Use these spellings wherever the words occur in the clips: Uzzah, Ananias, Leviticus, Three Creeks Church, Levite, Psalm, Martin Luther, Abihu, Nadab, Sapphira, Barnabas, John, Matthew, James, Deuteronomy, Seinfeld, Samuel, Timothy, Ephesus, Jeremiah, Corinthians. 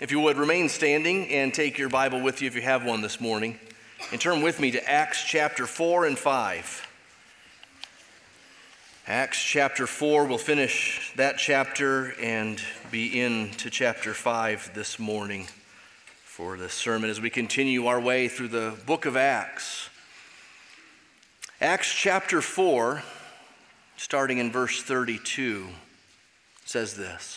If you would, remain standing and take your Bible with you if you have one this morning, and turn with me to Acts chapter 4 and 5. Acts chapter 4, we'll finish that chapter and be into chapter 5 this morning for this sermon as we continue our way through the book of Acts. Acts chapter 4, starting in verse 32, says this.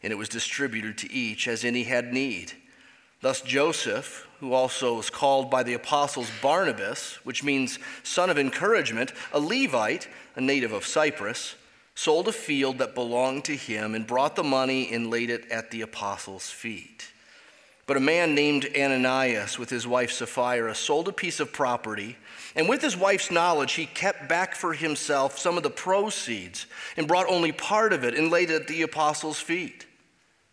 and it was distributed to each as any had need. Thus Joseph, who also was called by the apostles Barnabas, which means son of encouragement, a Levite, a native of Cyprus, sold a field that belonged to him and brought the money and laid it at the apostles' feet. But a man named Ananias with his wife Sapphira sold a piece of property, and with his wife's knowledge he kept back for himself some of the proceeds and brought only part of it and laid it at the apostles' feet.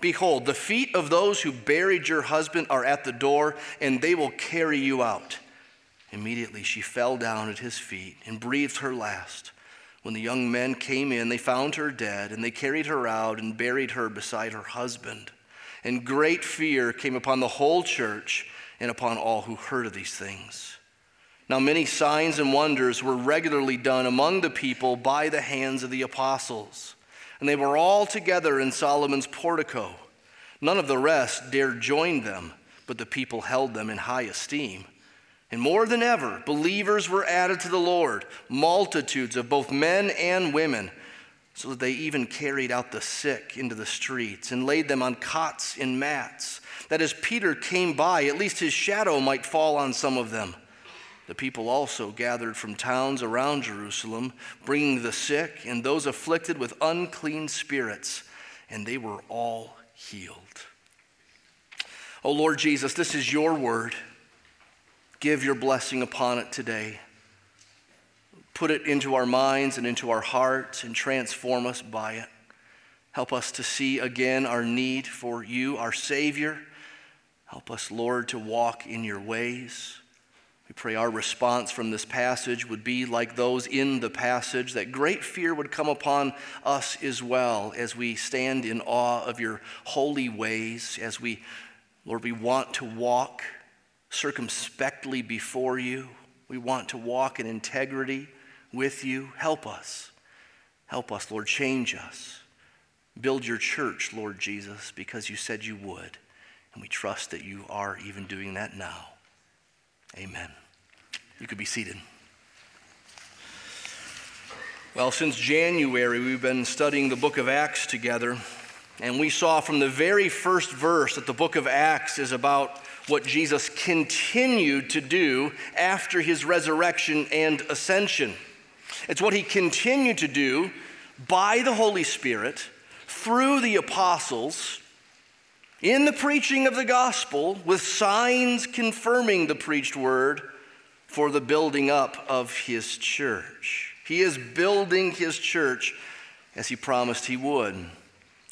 Behold, the feet of those who buried your husband are at the door, and they will carry you out. Immediately she fell down at his feet and breathed her last. When the young men came in, they found her dead, and they carried her out and buried her beside her husband. And great fear came upon the whole church and upon all who heard of these things. Now many signs and wonders were regularly done among the people by the hands of the apostles. And they were all together in Solomon's portico. None of the rest dared join them, but the people held them in high esteem. And more than ever, believers were added to the Lord, multitudes of both men and women, so that they even carried out the sick into the streets and laid them on cots and mats, that as Peter came by, at least his shadow might fall on some of them. The people also gathered from towns around Jerusalem, bringing the sick and those afflicted with unclean spirits, and they were all healed. O Lord Jesus, this is your word. Give your blessing upon it today. Put it into our minds and into our hearts and transform us by it. Help us to see again our need for you, our Savior. Help us, Lord, to walk in your ways. We pray our response from this passage would be like those in the passage, that great fear would come upon us as well as we stand in awe of your holy ways, as we, Lord, we want to walk circumspectly before you. We want to walk in integrity with you. Help us. Help us, Lord. Change us. Build your church, Lord Jesus, because you said you would. And we trust that you are even doing that now. Amen. You could be seated. Well, since January, we've been studying the book of Acts together. And we saw from the very first verse that the book of Acts is about what Jesus continued to do after his resurrection and ascension. It's what he continued to do by the Holy Spirit, through the apostles, in the preaching of the gospel, with signs confirming the preached word for the building up of his church. He is building his church as he promised he would.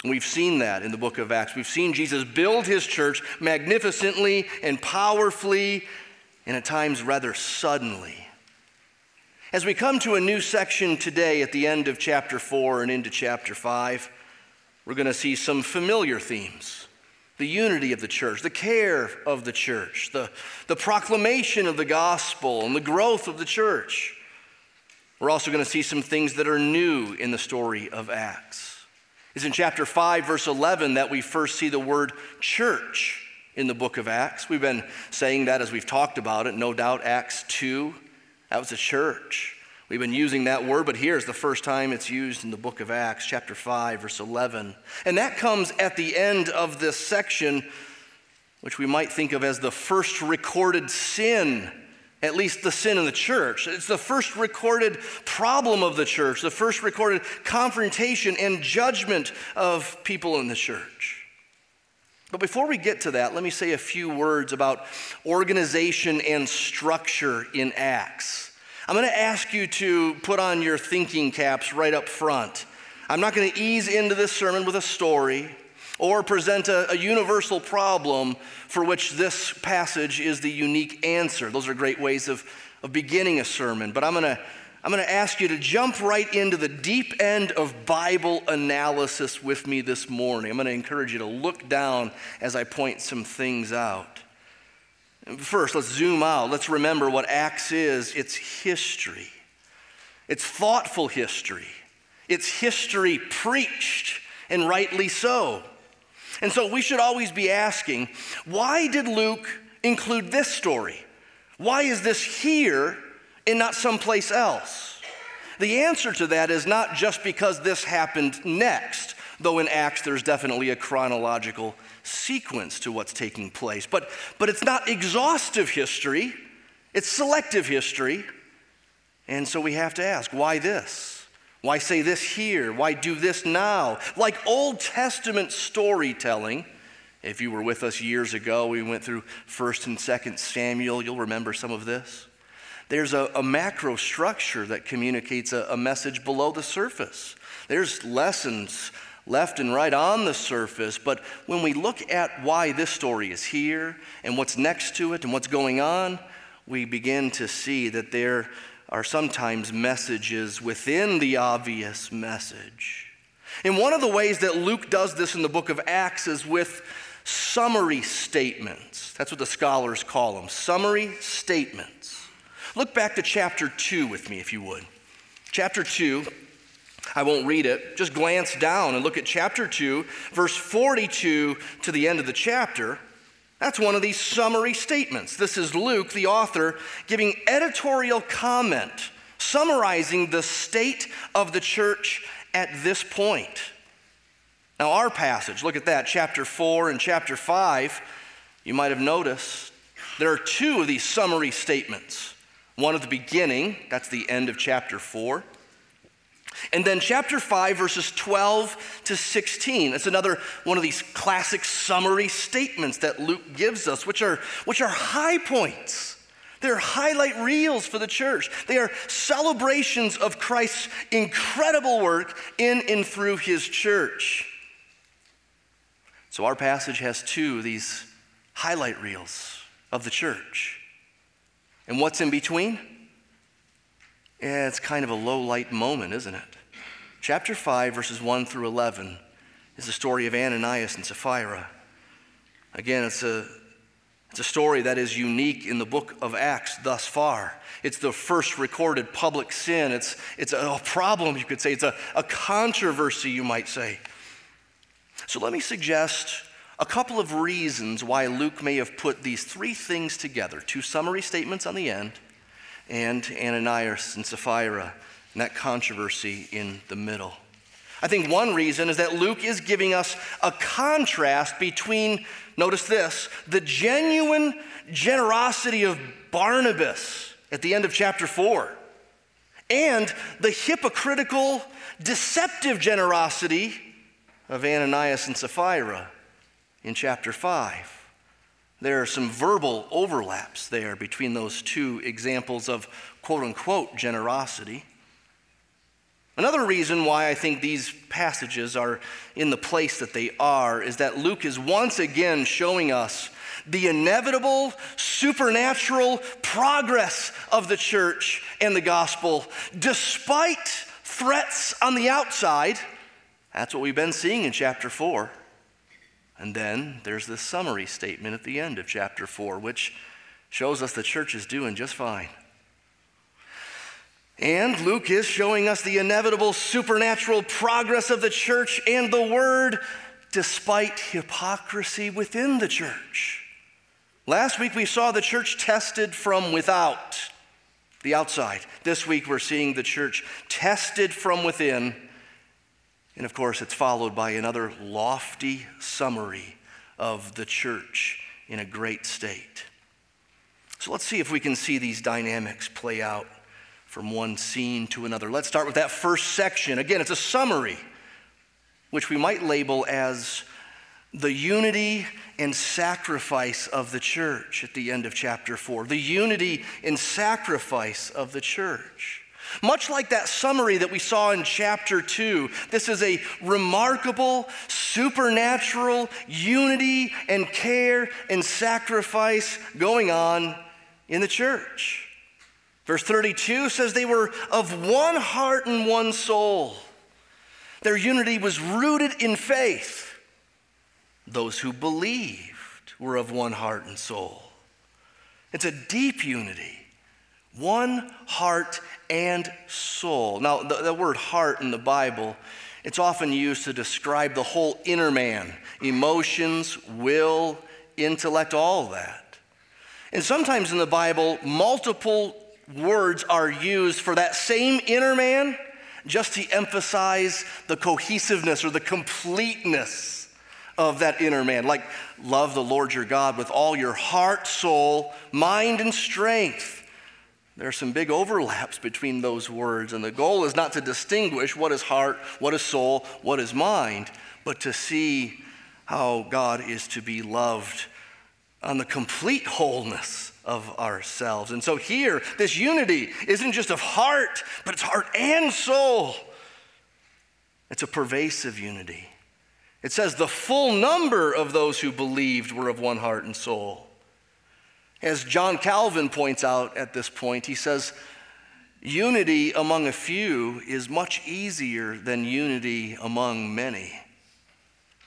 We've seen that in the book of Acts. We've seen Jesus build his church magnificently and powerfully, and at times rather suddenly. As we come to a new section today at the end of chapter 4 and into chapter 5, we're going to see some familiar themes. The unity of the church, the care of the church, the proclamation of the gospel, and the growth of the church. We're also going to see some things that are new in the story of Acts. It's in chapter 5, verse 11, that we first see the word church in the book of Acts. We've been saying that as we've talked about it. No doubt Acts 2, that was a church. We've been using that word, but here's the first time it's used in the book of Acts, chapter 5, verse 11. And that comes at the end of this section, which we might think of as the first recorded sin, at least the sin of the church. It's the first recorded problem of the church, the first recorded confrontation and judgment of people in the church. But before we get to that, let me say a few words about organization and structure in Acts. I'm going to ask you to put on your thinking caps right up front. I'm not going to ease into this sermon with a story or present a universal problem for which this passage is the unique answer. Those are great ways of beginning a sermon. But I'm going to ask you to jump right into the deep end of Bible analysis with me this morning. I'm going to encourage you to look down as I point some things out. First, let's zoom out. Let's remember what Acts is. It's history. It's thoughtful history. It's history preached, and rightly so. And so we should always be asking, why did Luke include this story? Why is this here and not someplace else? The answer to that is not just because this happened next, though in Acts there's definitely a chronological sequence to what's taking place. But it's not exhaustive history, it's selective history. And so we have to ask, why this? Why say this here? Why do this now? Like Old Testament storytelling, if you were with us years ago, we went through 1st and 2nd Samuel, you'll remember some of this. There's a macro structure that communicates a message below the surface. There's lessons left and right on the surface, but when we look at why this story is here and what's next to it and what's going on, we begin to see that there are sometimes messages within the obvious message. And one of the ways that Luke does this in the book of Acts is with summary statements. That's what the scholars call them, summary statements. Look back to chapter 2 with me, if you would. Chapter 2, I won't read it, just glance down and look at chapter 2, verse 42 to the end of the chapter. That's one of these summary statements. This is Luke, the author, giving editorial comment, summarizing the state of the church at this point. Now, our passage, look at that, chapter 4 and chapter 5, you might have noticed there are two of these summary statements. One at the beginning, that's the end of chapter 4. And then chapter 5, verses 12 to 16. That's another one of these classic summary statements that Luke gives us, which are high points. They're highlight reels for the church. They are celebrations of Christ's incredible work in and through his church. So our passage has two of these highlight reels of the church. And what's in between? Yeah, it's kind of a low-light moment, isn't it? Chapter 5, verses 1 through 11 is the story of Ananias and Sapphira. Again, it's a story that is unique in the book of Acts thus far. It's the first recorded public sin. It's a problem, you could say. It's a controversy, you might say. So let me suggest a couple of reasons why Luke may have put these three things together, two summary statements on the end, and Ananias and Sapphira, and that controversy in the middle. I think one reason is that Luke is giving us a contrast between, notice this, the genuine generosity of Barnabas at the end of chapter 4 and the hypocritical, deceptive generosity of Ananias and Sapphira in chapter 5. There are some verbal overlaps there between those two examples of quote-unquote generosity. Another reason why I think these passages are in the place that they are is that Luke is once again showing us the inevitable supernatural progress of the church and the gospel despite threats on the outside. That's what we've been seeing in chapter 4. And then there's this summary statement at the end of chapter 4, which shows us the church is doing just fine. And Luke is showing us the inevitable supernatural progress of the church and the word despite hypocrisy within the church. Last week we saw the church tested from without, the outside. This week we're seeing the church tested from within. And of course it's followed by another lofty summary of the church in a great state. So let's see if we can see these dynamics play out from one scene to another. Let's start with that first section. Again, it's a summary, which we might label as the unity and sacrifice of the church at the end of chapter 4. The unity and sacrifice of the church. Much like that summary that we saw in chapter 2, this is a remarkable, supernatural unity and care and sacrifice going on in the church. Verse 32 says they were of one heart and one soul. Their unity was rooted in faith. Those who believed were of one heart and soul. It's a deep unity. One heart and soul. Now, the word heart in the Bible, it's often used to describe the whole inner man. Emotions, will, intellect, all that. And sometimes in the Bible, multiple words are used for that same inner man just to emphasize the cohesiveness or the completeness of that inner man. Like, love the Lord your God with all your heart, soul, mind, and strength. There are some big overlaps between those words, and the goal is not to distinguish what is heart, what is soul, what is mind, but to see how God is to be loved on the complete wholeness of ourselves. And so here, this unity isn't just of heart, but it's heart and soul. It's a pervasive unity. It says the full number of those who believed were of one heart and soul. As John Calvin points out at this point, he says, unity among a few is much easier than unity among many.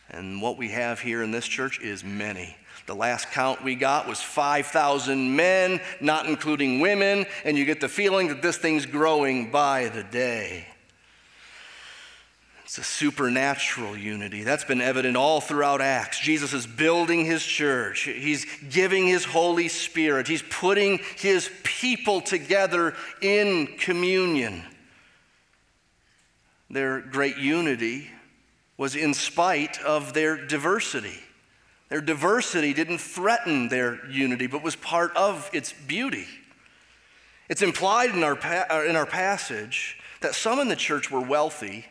And what we have here in this church is many. The last count we got was 5,000 men, not including women, and you get the feeling that this thing's growing by the day. It's a supernatural unity. That's been evident all throughout Acts. Jesus is building his church. He's giving his Holy Spirit. He's putting his people together in communion. Their great unity was in spite of their diversity. Their diversity didn't threaten their unity, but was part of its beauty. It's implied in our passage that some in the church were wealthy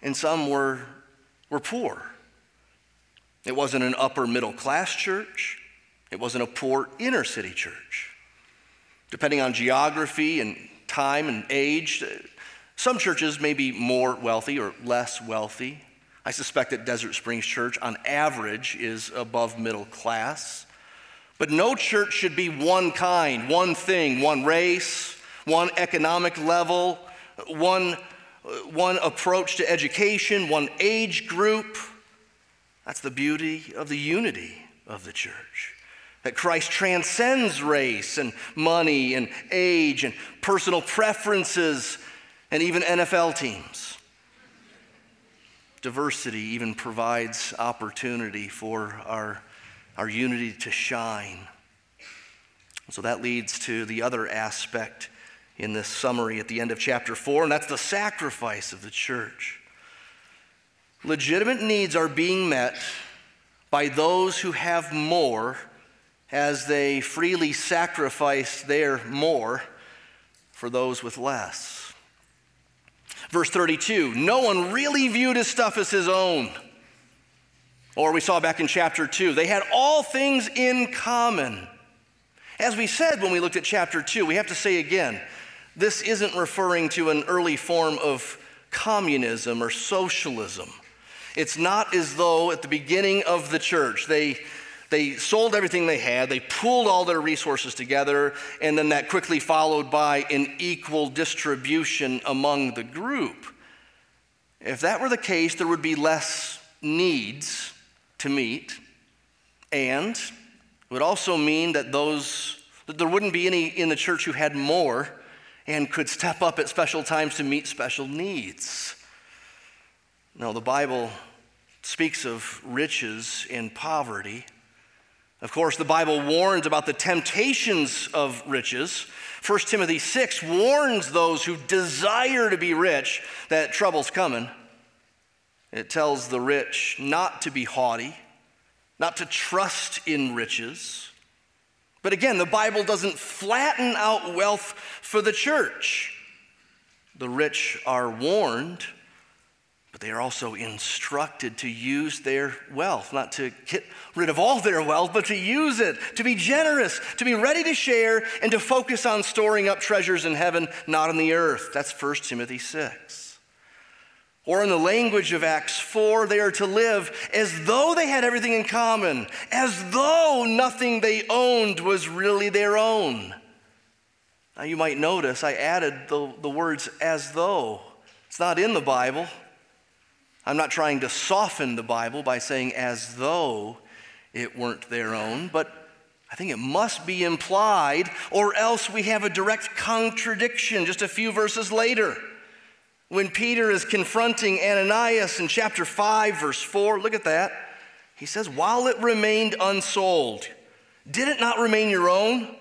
and some were poor. It wasn't an upper middle class church. It wasn't a poor inner city church. Depending on geography and time and age, some churches may be more wealthy or less wealthy. I suspect that Desert Springs Church, on average, is above middle class. But no church should be one kind, one thing, one race, one economic level, one approach to education, one age group. That's the beauty of the unity of the church, that Christ transcends race and money and age and personal preferences and even NFL teams. Diversity even provides opportunity for our unity to shine. So that leads to the other aspect in this summary at the end of chapter 4, and that's the sacrifice of the church. Legitimate needs are being met by those who have more as they freely sacrifice their more for those with less. Verse 32, no one really viewed his stuff as his own. Or we saw back in chapter 2, they had all things in common. As we said when we looked at chapter 2, we have to say again, this isn't referring to an early form of communism or socialism. It's not as though at the beginning of the church, they sold everything they had, they pooled all their resources together, and then that quickly followed by an equal distribution among the group. If that were the case, there would be less needs to meet, and it would also mean that there wouldn't be any in the church who had more and could step up at special times to meet special needs. No, the Bible speaks of riches and poverty. Of course, the Bible warns about the temptations of riches. 1 Timothy 6 warns those who desire to be rich that trouble's coming. It tells the rich not to be haughty, not to trust in riches. But again, the Bible doesn't flatten out wealth for the church. The rich are warned, but they are also instructed to use their wealth, not to get rid of all their wealth, but to use it, to be generous, to be ready to share, and to focus on storing up treasures in heaven, not on the earth. That's 1 Timothy 6. Or in the language of Acts 4, they are to live as though they had everything in common, as though nothing they owned was really their own. Now you might notice I added the words "as though." It's not in the Bible. I'm not trying to soften the Bible by saying as though it weren't their own, but I think it must be implied, or else we have a direct contradiction just a few verses later. When Peter is confronting Ananias in chapter 5, verse 4, look at that. He says, "While it remained unsold, did it not remain your own?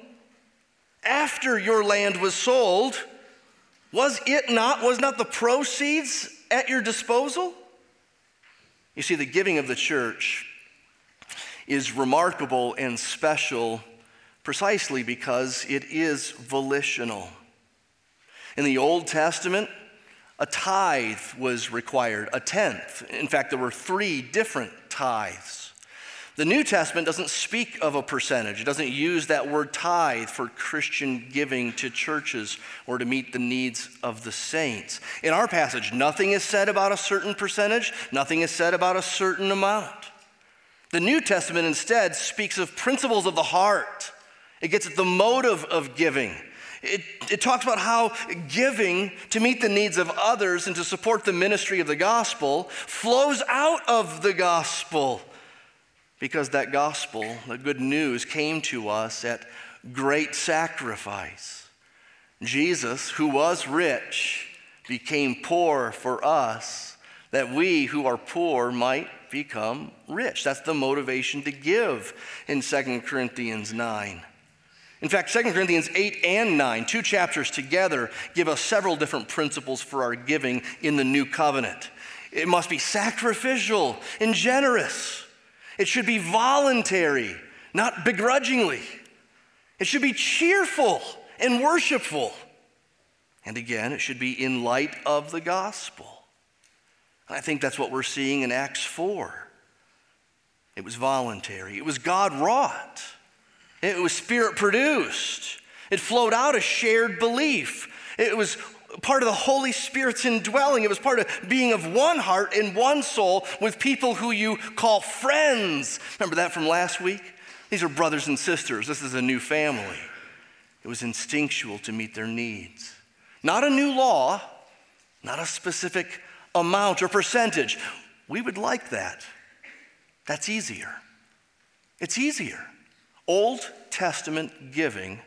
After your land was sold, was not the proceeds at your disposal?" You see, the giving of the church is remarkable and special precisely because it is volitional. In the Old Testament, a tithe was required, a tenth. In fact, there were 3 different tithes. The New Testament doesn't speak of a percentage. It doesn't use that word tithe for Christian giving to churches or to meet the needs of the saints. In our passage, nothing is said about a certain percentage. Nothing is said about a certain amount. The New Testament instead speaks of principles of the heart. It gets at the motive of giving. It talks about how giving to meet the needs of others and to support the ministry of the gospel flows out of the gospel, because that gospel, the good news, came to us at great sacrifice. Jesus, who was rich, became poor for us, that we who are poor might become rich. That's the motivation to give in 2 Corinthians 9. In fact, 2 Corinthians 8 and 9, 2 chapters together, give us several different principles for our giving in the new covenant. It must be sacrificial and generous. It should be voluntary, not begrudgingly. It should be cheerful and worshipful. And again, it should be in light of the gospel. And I think that's what we're seeing in Acts 4. It was voluntary. It was God-wrought. It was Spirit-produced. It flowed out of shared belief. It was part of the Holy Spirit's indwelling. It was part of being of one heart and one soul with people who you call friends. Remember that from last week? These are brothers and sisters. This is a new family. It was instinctual to meet their needs. Not a new law, not a specific amount or percentage. We would like that. That's easier. It's easier. Old Testament giving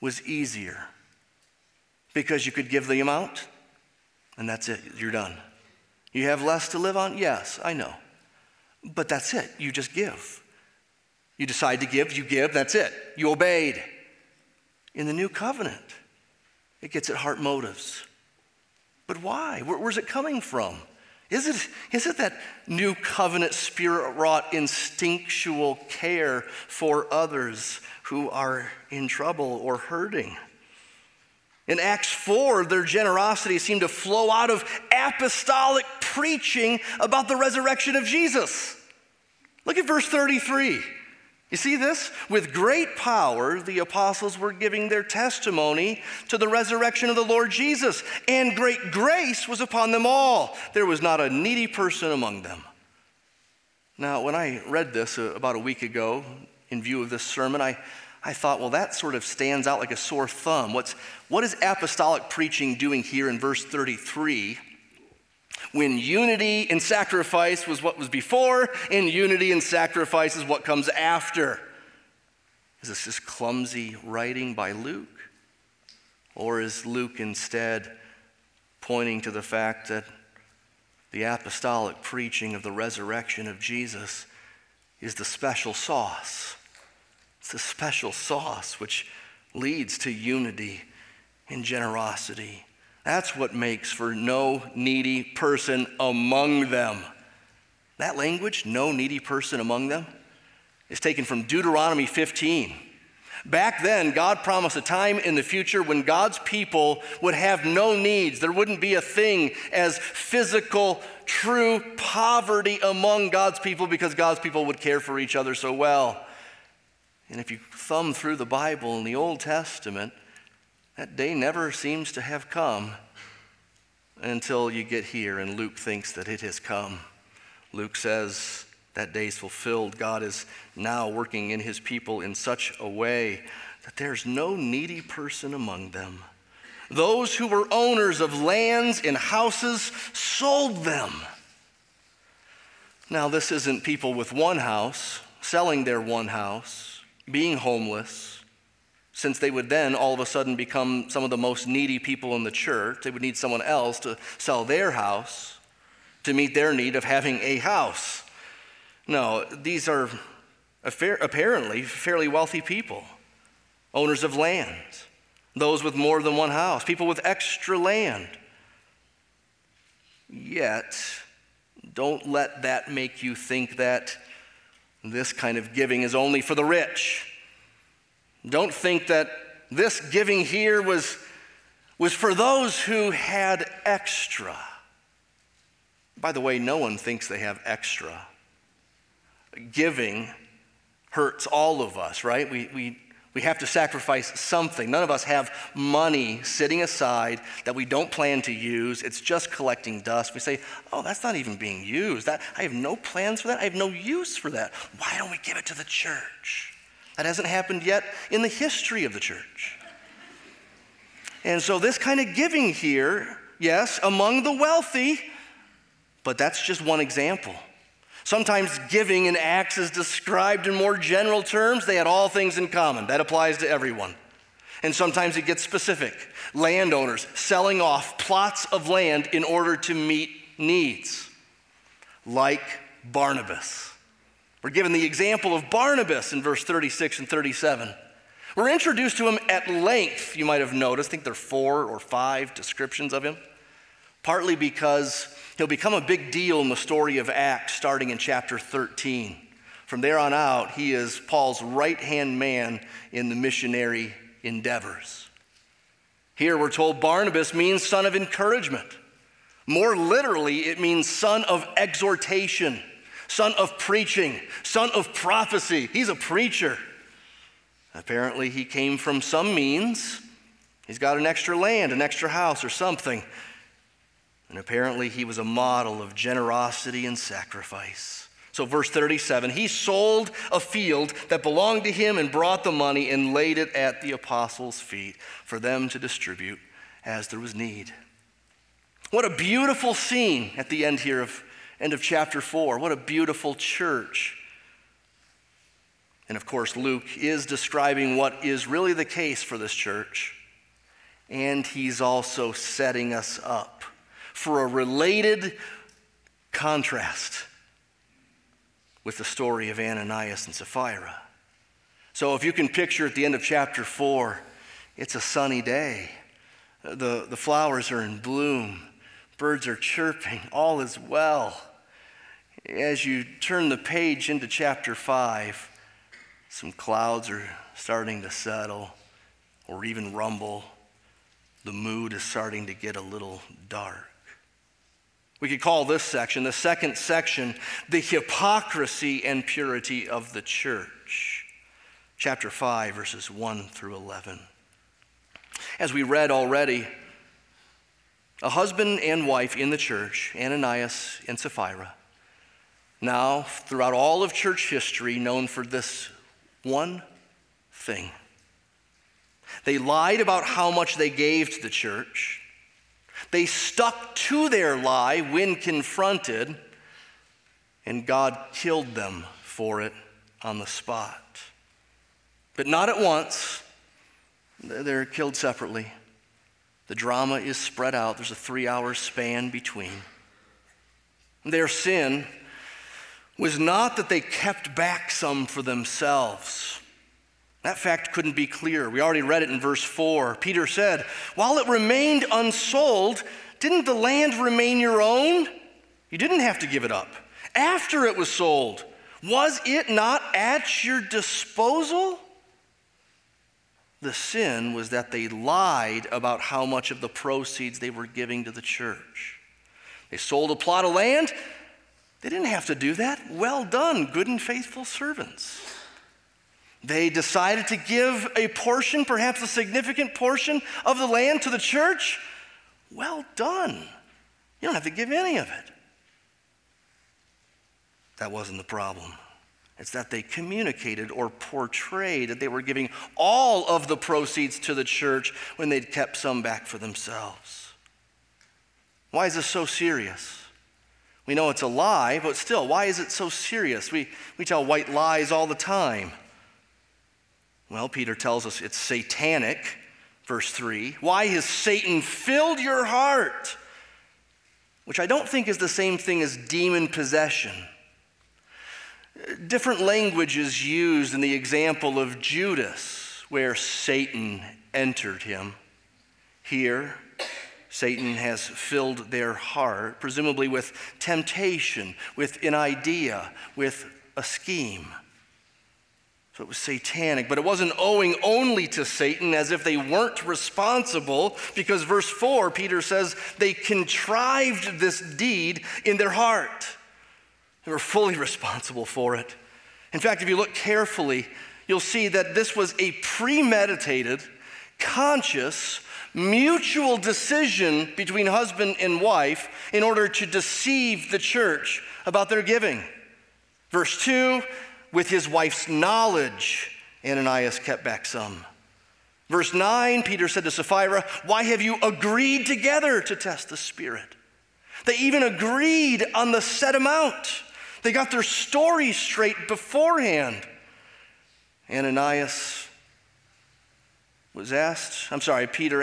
was easier because you could give the amount and that's it, you're done. You have less to live on? Yes, I know. But that's it, you just give. You decide to give, you give, that's it. You obeyed. In the new covenant, it gets at heart motives. But why? Where's it coming from? Is it that new covenant Spirit-wrought instinctual care for others who are in trouble or hurting? In Acts 4, their generosity seemed to flow out of apostolic preaching about the resurrection of Jesus. Look at verse 33. You see this? With great power, the apostles were giving their testimony to the resurrection of the Lord Jesus, and great grace was upon them all. There was not a needy person among them. Now, when I read this about a week ago, in view of this sermon, I thought, well, that sort of stands out like a sore thumb. What is apostolic preaching doing here in verse 33? When unity in sacrifice was what was before, and unity in sacrifice is what comes after. Is this just clumsy writing by Luke? Or is Luke instead pointing to the fact that the apostolic preaching of the resurrection of Jesus is the special sauce? It's the special sauce which leads to unity and generosity. That's what makes for no needy person among them. That language, no needy person among them, is taken from Deuteronomy 15. Back then, God promised a time in the future when God's people would have no needs. There wouldn't be a thing as physical, true poverty among God's people because God's people would care for each other so well. And if you thumb through the Bible in the Old Testament, that day never seems to have come until you get here, and Luke thinks that it has come. Luke says that day is fulfilled. God is now working in his people in such a way that there's no needy person among them. Those who were owners of lands and houses sold them. Now, this isn't people with one house selling their one house, being homeless, since they would then all of a sudden become some of the most needy people in the church. They would need someone else to sell their house to meet their need of having a house. No, these are apparently fairly wealthy people, owners of land, those with more than one house, people with extra land. Yet, don't let that make you think that this kind of giving is only for the rich. Don't think that this giving here was for those who had extra. By the way, no one thinks they have extra. Giving hurts all of us, right? We have to sacrifice something. None of us have money sitting aside that we don't plan to use. It's just collecting dust. We say, oh, that's not even being used. I have no plans for that. I have no use for that. Why don't we give it to the church? That hasn't happened yet in the history of the church. And so this kind of giving here, yes, among the wealthy, but that's just one example. Sometimes giving in Acts is described in more general terms. They had all things in common. That applies to everyone. And sometimes it gets specific. Landowners selling off plots of land in order to meet needs, like Barnabas. We're given the example of Barnabas in verse 36 and 37. We're introduced to him at length, you might have noticed. I think there are 4 or 5 descriptions of him, partly because he'll become a big deal in the story of Acts starting in chapter 13. From there on out, he is Paul's right-hand man in the missionary endeavors. Here we're told Barnabas means son of encouragement. More literally, it means son of exhortation. Son of preaching, son of prophecy. He's a preacher. Apparently, he came from some means. He's got an extra land, an extra house or something. And apparently, he was a model of generosity and sacrifice. So verse 37, he sold a field that belonged to him and brought the money and laid it at the apostles' feet for them to distribute as there was need. What a beautiful scene at the end here of chapter 4. What a beautiful church. And of course, Luke is describing what is really the case for this church. And he's also setting us up for a related contrast with the story of Ananias and Sapphira. So if you can picture at the end of chapter 4, it's a sunny day. The flowers are in bloom. Birds are chirping. All is well. As you turn the page into chapter 5, some clouds are starting to settle or even rumble. The mood is starting to get a little dark. We could call this section, the second section, the hypocrisy and purity of the church. chapter 5, verses 1 through 11. As we read already, a husband and wife in the church, Ananias and Sapphira, now throughout all of church history known for this one thing. They lied about how much they gave to the church. They stuck to their lie when confronted, and God killed them for it on the spot. But not at once. They're killed separately. The drama is spread out. There's a 3-hour span between. Their sin was not that they kept back some for themselves. That fact couldn't be clearer. We already read it in verse 4. Peter said, "While it remained unsold, didn't the land remain your own? You didn't have to give it up. After it was sold, was it not at your disposal?" The sin was that they lied about how much of the proceeds they were giving to the church. They sold a plot of land. They didn't have to do that. Well done, good and faithful servants. They decided to give a portion, perhaps a significant portion of the land to the church. Well done. You don't have to give any of it. That wasn't the problem. It's that they communicated or portrayed that they were giving all of the proceeds to the church when they'd kept some back for themselves. Why is this so serious? We know it's a lie, but still, why is it so serious? We tell white lies all the time. Well, Peter tells us it's satanic, verse 3. Why has Satan filled your heart? Which I don't think is the same thing as demon possession. Different language is used in the example of Judas, where Satan entered him. Here, Satan has filled their heart, presumably with temptation, with an idea, with a scheme. So it was satanic, but it wasn't owing only to Satan as if they weren't responsible, because verse 4, Peter says, they contrived this deed in their heart. They were fully responsible for it. In fact, if you look carefully, you'll see that this was a premeditated, conscious, mutual decision between husband and wife in order to deceive the church about their giving. Verse 2, with his wife's knowledge, Ananias kept back some. Verse 9, Peter said to Sapphira, "Why have you agreed together to test the Spirit?" They even agreed on the set amount. They got their story straight beforehand. Peter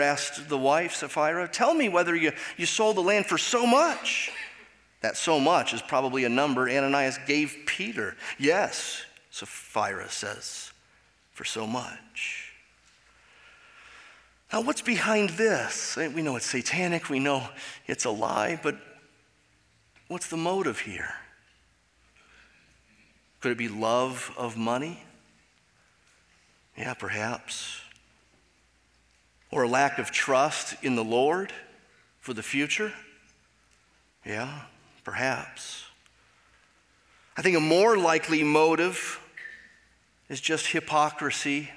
asked the wife, Sapphira, "Tell me whether you sold the land for so much." That so much is probably a number Ananias gave Peter. "Yes," Sapphira says, "for so much." Now, what's behind this? We know it's satanic. We know it's a lie, but what's the motive here? Could it be love of money? Yeah, perhaps. Or a lack of trust in the Lord for the future? Yeah. Perhaps. I think a more likely motive is just hypocrisy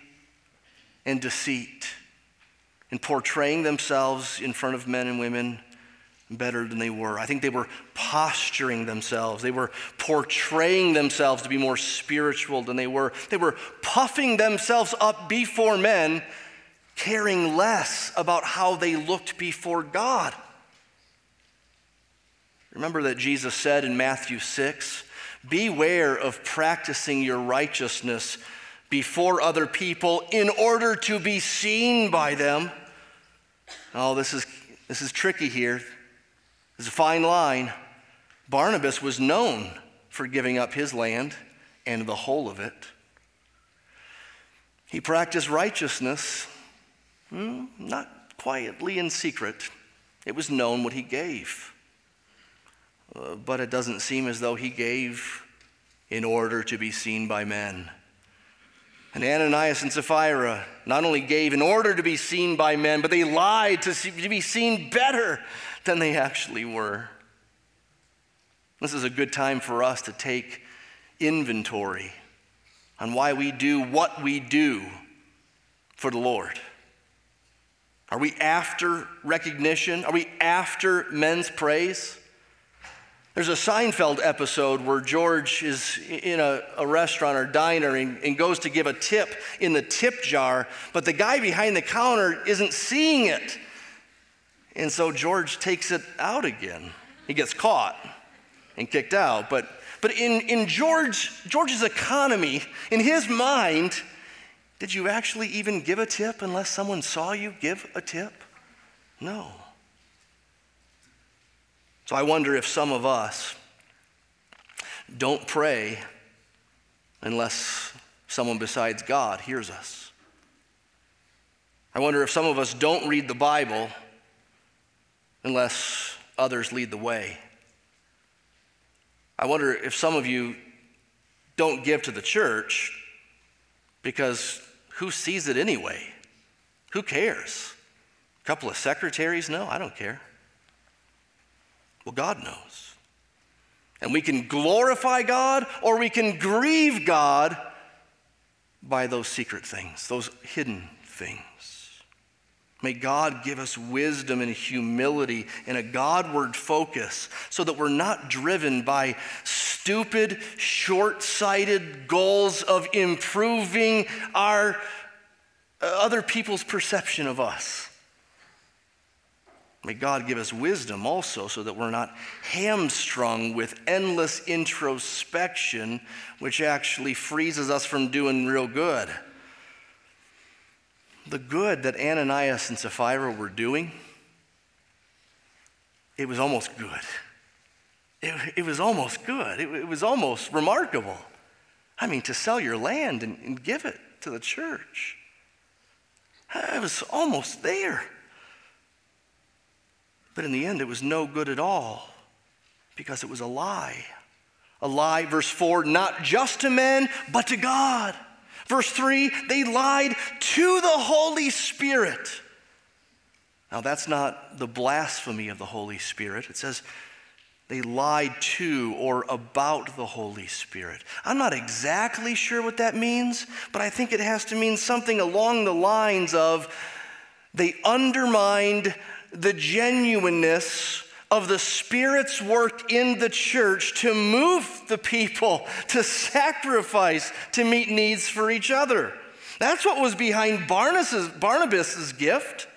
and deceit in portraying themselves in front of men and women better than they were. I think they were posturing themselves. They were portraying themselves to be more spiritual than they were. They were puffing themselves up before men, caring less about how they looked before God. Remember that Jesus said in Matthew 6, "Beware of practicing your righteousness before other people in order to be seen by them." Oh, this is tricky here. There's a fine line. Barnabas was known for giving up his land and the whole of it. He practiced righteousness, not quietly in secret. It was known what he gave. But it doesn't seem as though he gave in order to be seen by men. And Ananias and Sapphira not only gave in order to be seen by men, but they lied to be seen better than they actually were. This is a good time for us to take inventory on why we do what we do for the Lord. Are we after recognition? Are we after men's praise? There's a Seinfeld episode where George is in a restaurant or diner and goes to give a tip in the tip jar, but the guy behind the counter isn't seeing it. And so George takes it out again. He gets caught and kicked out. But in George's economy, in his mind, did you actually even give a tip unless someone saw you give a tip? No. So I wonder if some of us don't pray unless someone besides God hears us. I wonder if some of us don't read the Bible unless others lead the way. I wonder if some of you don't give to the church because who sees it anyway? Who cares? A couple of secretaries? No, I don't care. Well, God knows. And we can glorify God or we can grieve God by those secret things, those hidden things. May God give us wisdom and humility and a Godward focus so that we're not driven by stupid, short-sighted goals of improving our other people's perception of us. May God give us wisdom also so that we're not hamstrung with endless introspection, which actually freezes us from doing real good. The good that Ananias and Sapphira were doing, it was almost good. It was almost good. It was almost remarkable. I mean, to sell your land and give it to the church. I was almost there. But in the end, it was no good at all because it was a lie. A lie, verse 4, not just to men, but to God. Verse 3, they lied to the Holy Spirit. Now, that's not the blasphemy of the Holy Spirit. It says they lied to or about the Holy Spirit. I'm not exactly sure what that means, but I think it has to mean something along the lines of they undermined the genuineness of the Spirit's work in the church to move the people to sacrifice to meet needs for each other. That's what was behind Barnabas's gift.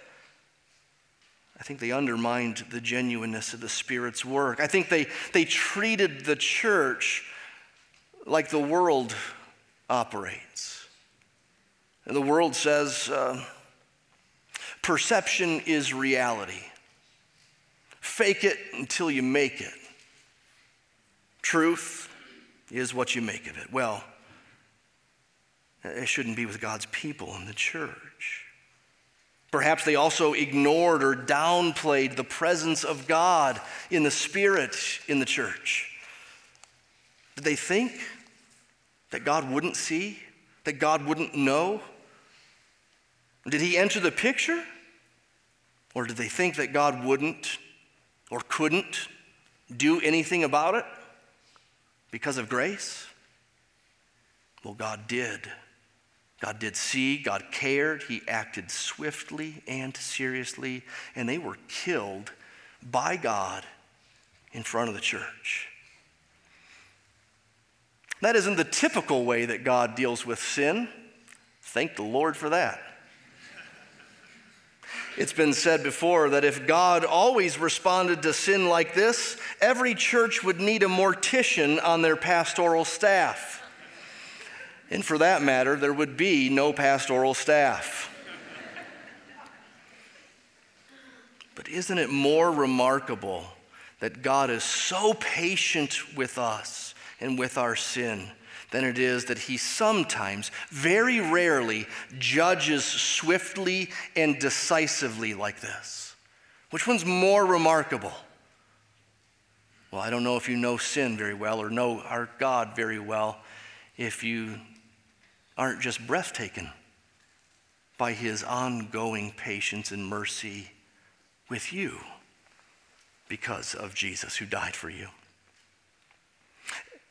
I think they undermined the genuineness of the Spirit's work. I think they treated the church like the world operates. And the world says, perception is reality. Fake it until you make it. Truth is what you make of it. Well, it shouldn't be with God's people in the church. Perhaps they also ignored or downplayed the presence of God in the Spirit in the church. Did they think that God wouldn't see, that God wouldn't know? Did he enter the picture? Or did they think that God wouldn't or couldn't do anything about it because of grace? Well, God did. God did see, God cared, he acted swiftly and seriously, and they were killed by God in front of the church. That isn't the typical way that God deals with sin. Thank the Lord for that. It's been said before that if God always responded to sin like this, every church would need a mortician on their pastoral staff. And for that matter, there would be no pastoral staff. But isn't it more remarkable that God is so patient with us and with our sin than it is that he sometimes, very rarely, judges swiftly and decisively like this? Which one's more remarkable? Well, I don't know if you know sin very well or know our God very well if you aren't just breathtaken by his ongoing patience and mercy with you because of Jesus who died for you.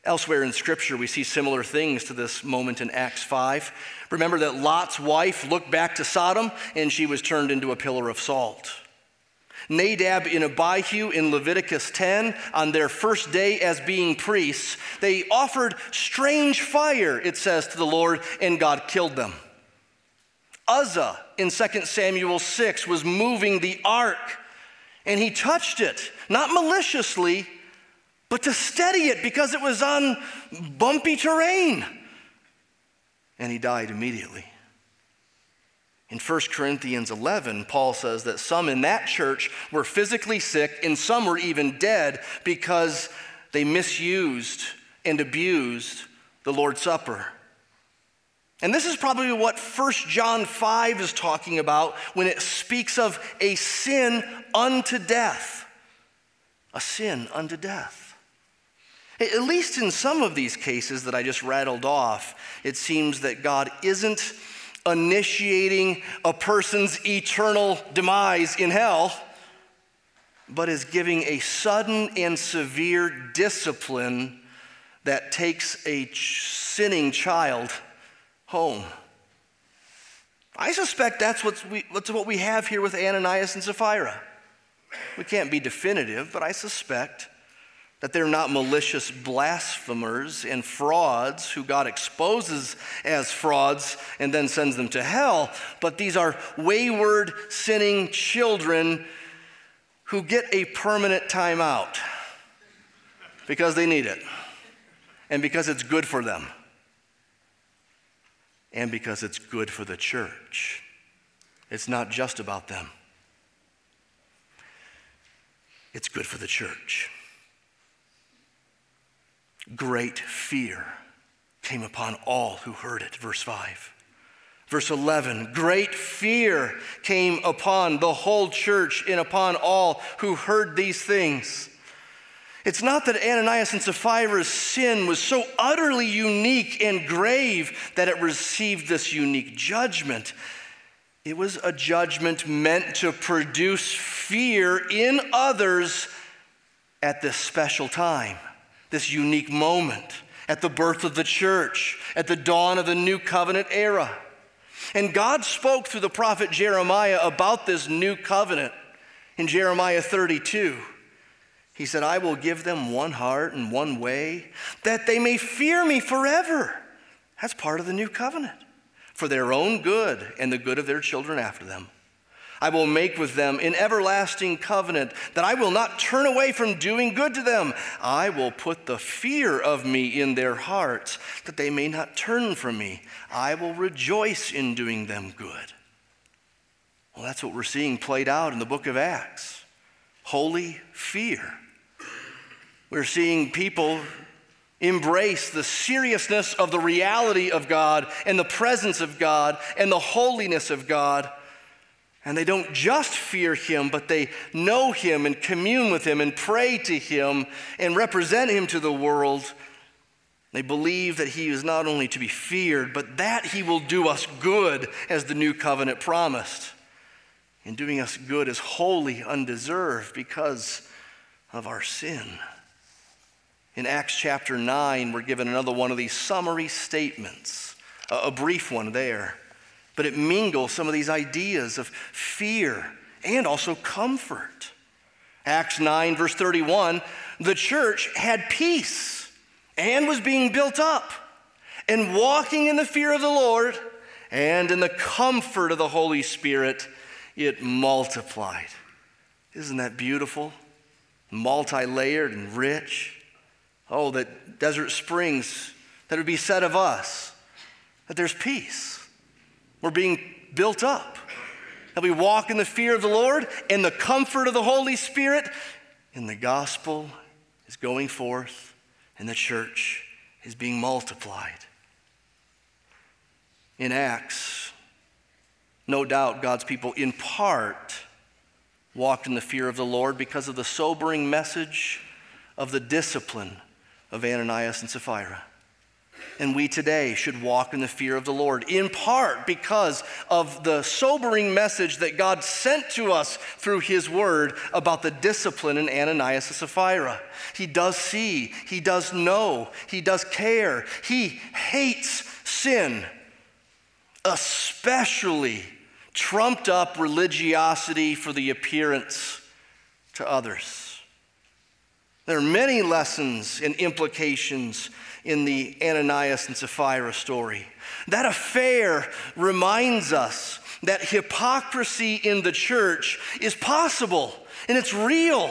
Elsewhere in Scripture, we see similar things to this moment in Acts 5. Remember that Lot's wife looked back to Sodom, and she was turned into a pillar of salt. Nadab and Abihu in Leviticus 10, on their first day as being priests, they offered strange fire, it says, to the Lord, and God killed them. Uzzah in 2 Samuel 6 was moving the ark, and he touched it, not maliciously, but to steady it because it was on bumpy terrain. And he died immediately. In 1 Corinthians 11, Paul says that some in that church were physically sick and some were even dead because they misused and abused the Lord's Supper. And this is probably what 1 John 5 is talking about when it speaks of a sin unto death. A sin unto death. At least in some of these cases that I just rattled off, it seems that God isn't initiating a person's eternal demise in hell, but is giving a sudden and severe discipline that takes a sinning child home. I suspect that's what we have here with Ananias and Sapphira. We can't be definitive, but I suspect that they're not malicious blasphemers and frauds who God exposes as frauds and then sends them to hell, but these are wayward, sinning children who get a permanent time out because they need it and because it's good for them and because it's good for the church. It's not just about them. It's good for the church. Great fear came upon all who heard it, verse 5. Verse 11, great fear came upon the whole church and upon all who heard these things. It's not that Ananias and Sapphira's sin was so utterly unique and grave that it received this unique judgment. It was a judgment meant to produce fear in others at this special time. This unique moment at the birth of the church, at the dawn of the new covenant era. And God spoke through the prophet Jeremiah about this new covenant in Jeremiah 32. He said, I will give them one heart and one way, that they may fear me forever. That's part of the new covenant, for their own good and the good of their children after them. I will make with them an everlasting covenant that I will not turn away from doing good to them. I will put the fear of me in their hearts that they may not turn from me. I will rejoice in doing them good. Well, that's what we're seeing played out in the book of Acts. Holy fear. We're seeing people embrace the seriousness of the reality of God and the presence of God and the holiness of God. And they don't just fear him, but they know him and commune with him and pray to him and represent him to the world. They believe that he is not only to be feared, but that he will do us good as the new covenant promised. And doing us good is wholly undeserved because of our sin. In Acts chapter 9, we're given another one of these summary statements, a brief one there. But it mingles some of these ideas of fear and also comfort. Acts 9, verse 31, the church had peace and was being built up and walking in the fear of the Lord and in the comfort of the Holy Spirit, it multiplied. Isn't that beautiful? Multi-layered and rich. Oh, that Desert Springs, that would be said of us, that there's peace. We're being built up, that we walk in the fear of the Lord and the comfort of the Holy Spirit, and the gospel is going forth, and the church is being multiplied. In Acts, no doubt God's people in part walked in the fear of the Lord because of the sobering message of the discipline of Ananias and Sapphira. And we today should walk in the fear of the Lord, in part because of the sobering message that God sent to us through his word about the discipline in Ananias and Sapphira. He does see, he does know, he does care. He hates sin, especially trumped up religiosity for the appearance to others. There are many lessons and implications in the Ananias and Sapphira story. That affair reminds us that hypocrisy in the church is possible, and it's real,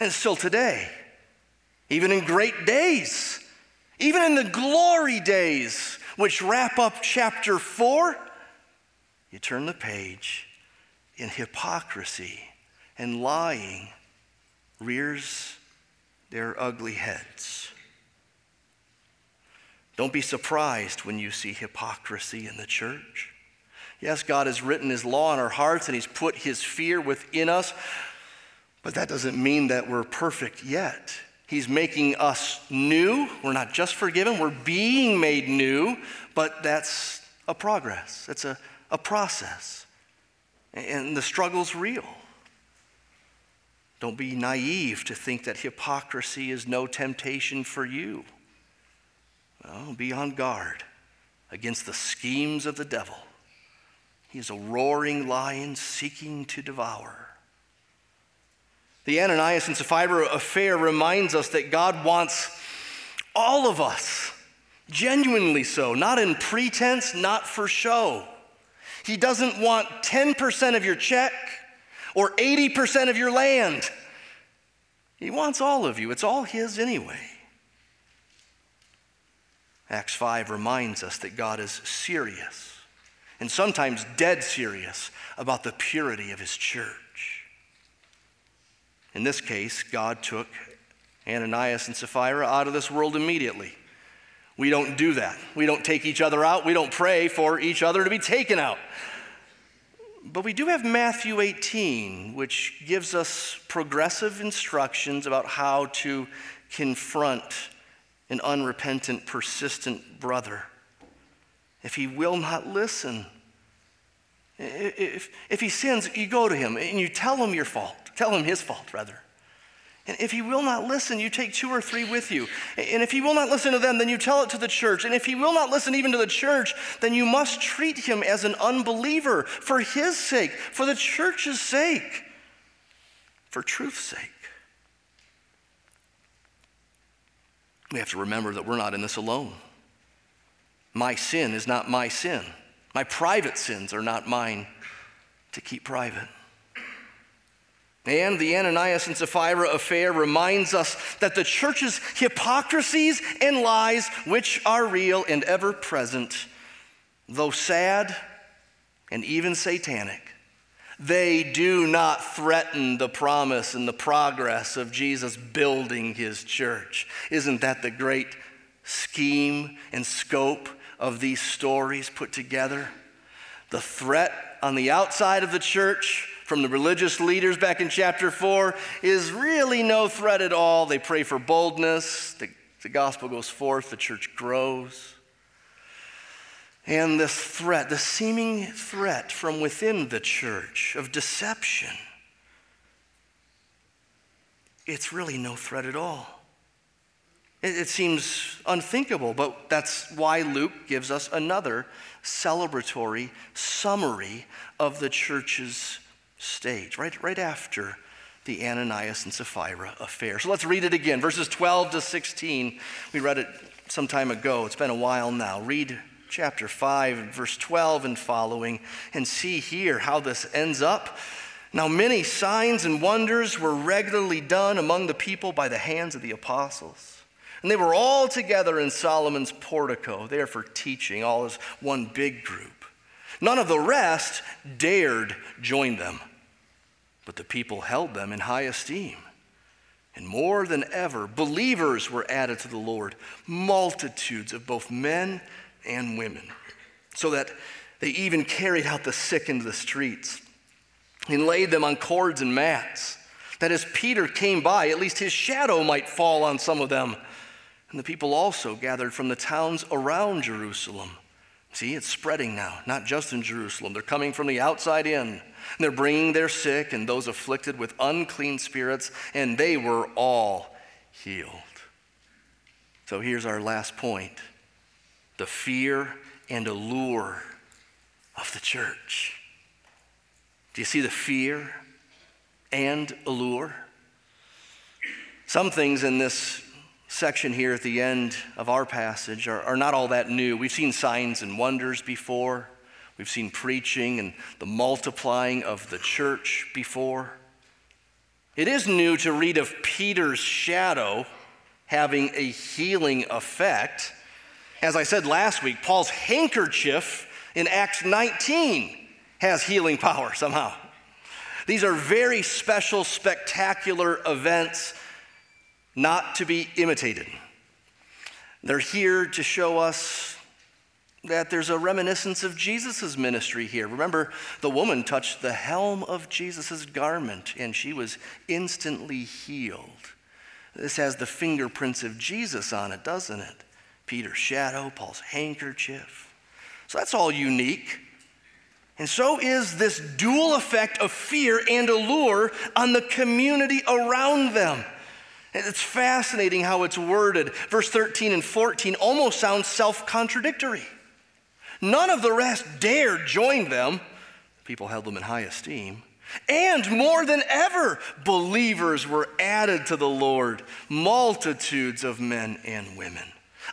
and it's still today. Even in great days, even in the glory days, which wrap up chapter 4, you turn the page, and hypocrisy and lying rears their ugly heads. Don't be surprised when you see hypocrisy in the church. Yes, God has written his law in our hearts and he's put his fear within us, but that doesn't mean that we're perfect yet. He's making us new. We're not just forgiven, we're being made new, but that's a progress. That's a process. And the struggle's real. Don't be naive to think that hypocrisy is no temptation for you. Well, be on guard against the schemes of the devil. He is a roaring lion seeking to devour. The Ananias and Sapphira affair reminds us that God wants all of us, genuinely so, not in pretense, not for show. He doesn't want 10% of your check, or 80% of your land. He wants all of you. It's all his anyway. Acts 5 reminds us that God is serious, and sometimes dead serious, about the purity of his church. In this case, God took Ananias and Sapphira out of this world immediately. We don't do that. We don't take each other out. We don't pray for each other to be taken out. But we do have Matthew 18, which gives us progressive instructions about how to confront an unrepentant, persistent brother. If he will not listen, if he sins, you go to him and you tell him your fault, tell him his fault, rather. And if he will not listen, you take 2 or 3 with you. And if he will not listen to them, then you tell it to the church. And if he will not listen even to the church, then you must treat him as an unbeliever for his sake, for the church's sake, for truth's sake. We have to remember that we're not in this alone. My sin is not my sin. My private sins are not mine to keep private. And the Ananias and Sapphira affair reminds us that the church's hypocrisies and lies, which are real and ever present, though sad and even satanic, they do not threaten the promise and the progress of Jesus building his church. Isn't that the great scheme and scope of these stories put together? The threat on the outside of the church from the religious leaders back in chapter 4 is really no threat at all. They pray for boldness. The gospel goes forth. The church grows. And this threat, the seeming threat from within the church of deception, it's really no threat at all. It seems unthinkable, but that's why Luke gives us another celebratory summary of the church's stage, right after the Ananias and Sapphira affair. So let's read it again, verses 12 to 16. We read it some time ago. It's been a while now. Read chapter 5, verse 12 and following, and see here how this ends up. Now many signs and wonders were regularly done among the people by the hands of the apostles. And they were all together in Solomon's portico, there for teaching, all as one big group. None of the rest dared join them. But the people held them in high esteem. And more than ever, believers were added to the Lord, multitudes of both men and women, so that they even carried out the sick into the streets and laid them on cords and mats, that as Peter came by, at least his shadow might fall on some of them. And the people also gathered from the towns around Jerusalem. See, it's spreading now, not just in Jerusalem. They're coming from the outside in. And they're bringing their sick and those afflicted with unclean spirits, and they were all healed. So here's our last point. The fear and allure of the church. Do you see the fear and allure? Some things in this section here at the end of our passage are not all that new. We've seen signs and wonders before. We've seen preaching and the multiplying of the church before. It is new to read of Peter's shadow having a healing effect. As I said last week, Paul's handkerchief in Acts 19 has healing power somehow. These are very special, spectacular events not to be imitated. They're here to show us that there's a reminiscence of Jesus' ministry here. Remember, the woman touched the hem of Jesus' garment, and she was instantly healed. This has the fingerprints of Jesus on it, doesn't it? Peter's shadow, Paul's handkerchief. So that's all unique. And so is this dual effect of fear and allure on the community around them. It's fascinating how it's worded. Verse 13 and 14 almost sound self-contradictory. None of the rest dared join them. People held them in high esteem. And more than ever, believers were added to the Lord, multitudes of men and women.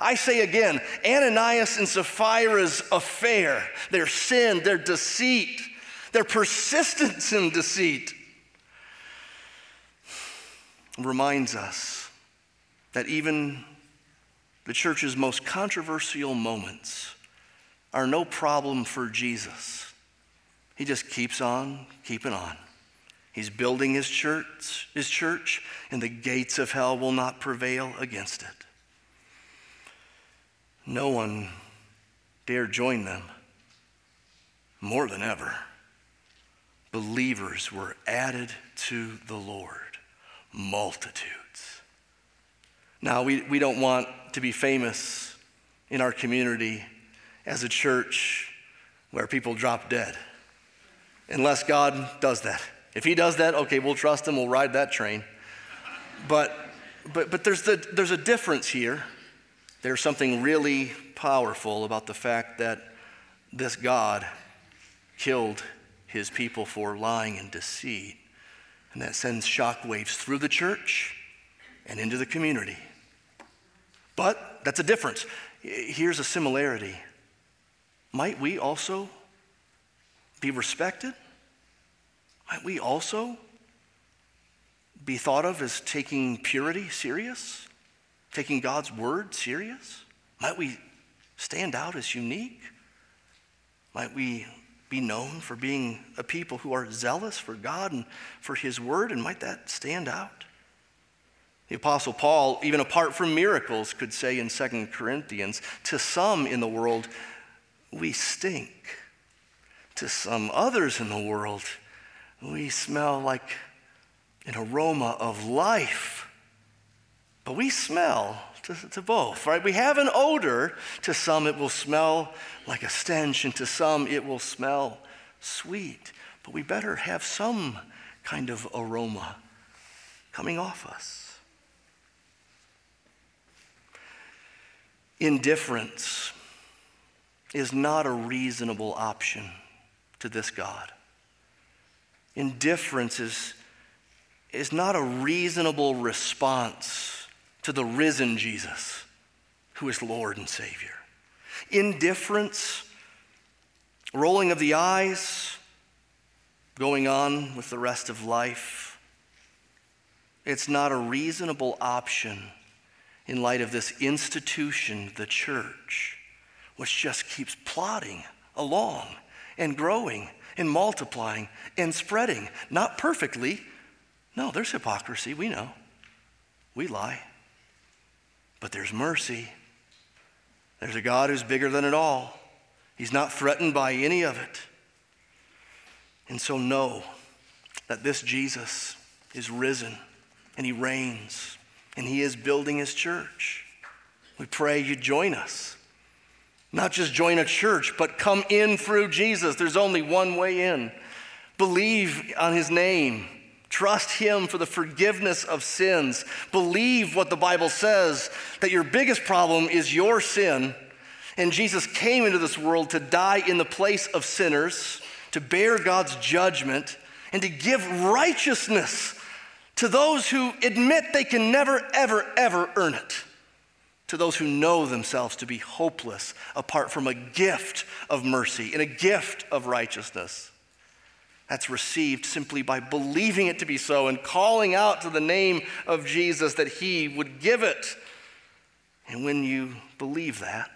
I say again, Ananias and Sapphira's affair, their sin, their deceit, their persistence in deceit, reminds us that even the church's most controversial moments are no problem for Jesus. He just keeps on keeping on. He's building his church, and the gates of hell will not prevail against it. No one dared join them. More than ever, believers were added to the Lord. Multitudes. Now, we don't want to be famous in our community as a church where people drop dead, unless God does that. If he does that, okay, we'll trust him, we'll ride that train. But there's a difference here. There's something really powerful about the fact that this God killed his people for lying and deceit. And that sends shockwaves through the church and into the community. But that's a difference. Here's a similarity. Might we also be respected? Might we also be thought of as taking purity serious? Taking God's word serious? Might we stand out as unique? Might we be known for being a people who are zealous for God and for his word, and might that stand out? The Apostle Paul, even apart from miracles, could say in 2 Corinthians, to some in the world, we stink. To some others in the world, we smell like an aroma of life. But we smell to both, right? We have an odor. To some it will smell like a stench, and to some it will smell sweet. But we better have some kind of aroma coming off us. Indifference is not a reasonable option to this God. Indifference is not a reasonable response to the risen Jesus, who is Lord and Savior. Indifference, rolling of the eyes, going on with the rest of life. It's not a reasonable option in light of this institution, the church, which just keeps plodding along and growing and multiplying and spreading. Not perfectly. No, there's hypocrisy, we know. We lie. But there's mercy. There's a God who's bigger than it all. He's not threatened by any of it. And so know that this Jesus is risen, and he reigns, and he is building his church. We pray you join us. Not just join a church, but come in through Jesus. There's only one way in. Believe on his name. Trust him for the forgiveness of sins. Believe what the Bible says, that your biggest problem is your sin. And Jesus came into this world to die in the place of sinners, to bear God's judgment, and to give righteousness to those who admit they can never, ever, ever earn it, to those who know themselves to be hopeless apart from a gift of mercy and a gift of righteousness. That's received simply by believing it to be so and calling out to the name of Jesus that he would give it. And when you believe that,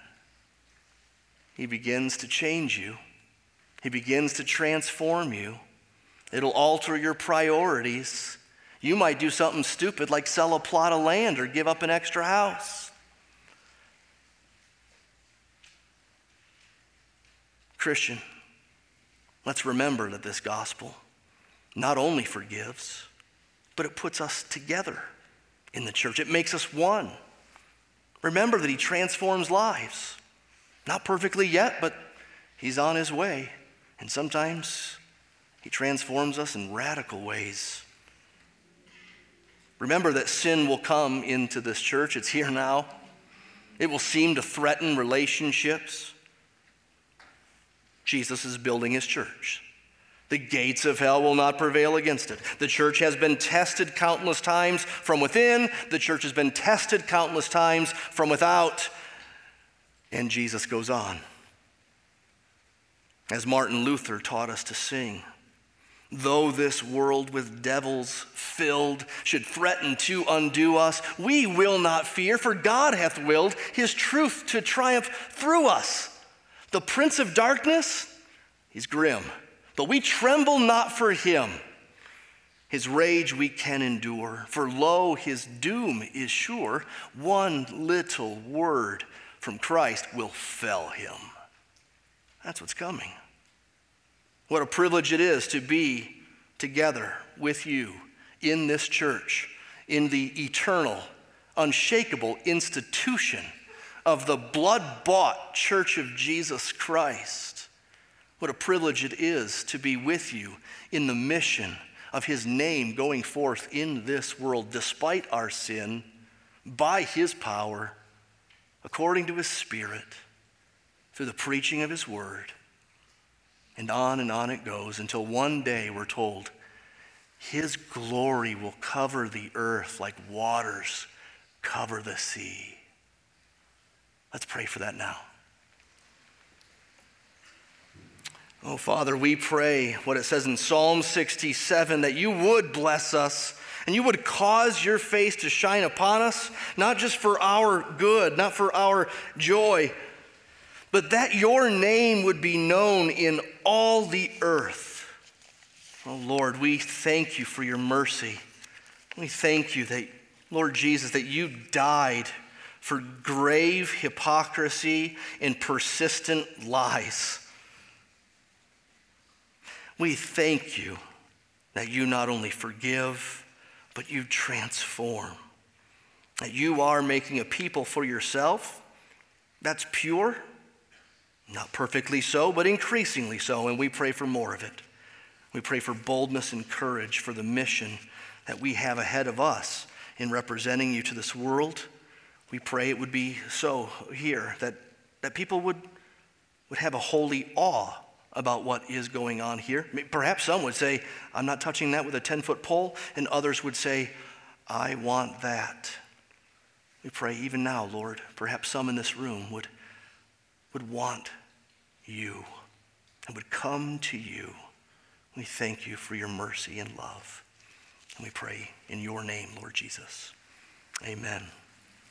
he begins to change you. He begins to transform you. It'll alter your priorities. You might do something stupid like sell a plot of land or give up an extra house. Christian, let's remember that this gospel not only forgives, but it puts us together in the church. It makes us one. Remember that he transforms lives. Not perfectly yet, but he's on his way. And sometimes he transforms us in radical ways. Remember that sin will come into this church. It's here now. It will seem to threaten relationships. Jesus is building his church. The gates of hell will not prevail against it. The church has been tested countless times from within. The church has been tested countless times from without. And Jesus goes on. As Martin Luther taught us to sing, though this world with devils filled should threaten to undo us, we will not fear, for God hath willed his truth to triumph through us. The prince of darkness, he's grim, but we tremble not for him. His rage we can endure, for lo, his doom is sure. One little word from Christ will fell him. That's what's coming. What a privilege it is to be together with you in this church, in the eternal, unshakable institution of the blood-bought Church of Jesus Christ. What a privilege it is to be with you in the mission of his name going forth in this world, despite our sin, by his power, according to his Spirit, through the preaching of his word. And on it goes until one day we're told his glory will cover the earth like waters cover the sea. Let's pray for that now. Oh, Father, we pray what it says in Psalm 67, that you would bless us and you would cause your face to shine upon us, not just for our good, not for our joy, but that your name would be known in all the earth. Oh, Lord, we thank you for your mercy. We thank you that, Lord Jesus, that you died for grave hypocrisy and persistent lies. We thank you that you not only forgive, but you transform. That you are making a people for yourself that's pure, not perfectly so, but increasingly so, and we pray for more of it. We pray for boldness and courage for the mission that we have ahead of us in representing you to this world. We pray it would be so here, that people would have a holy awe about what is going on here. Perhaps some would say, I'm not touching that with a 10-foot pole, and others would say, I want that. We pray even now, Lord, perhaps some in this room would want you and would come to you. We thank you for your mercy and love. And we pray in your name, Lord Jesus. Amen.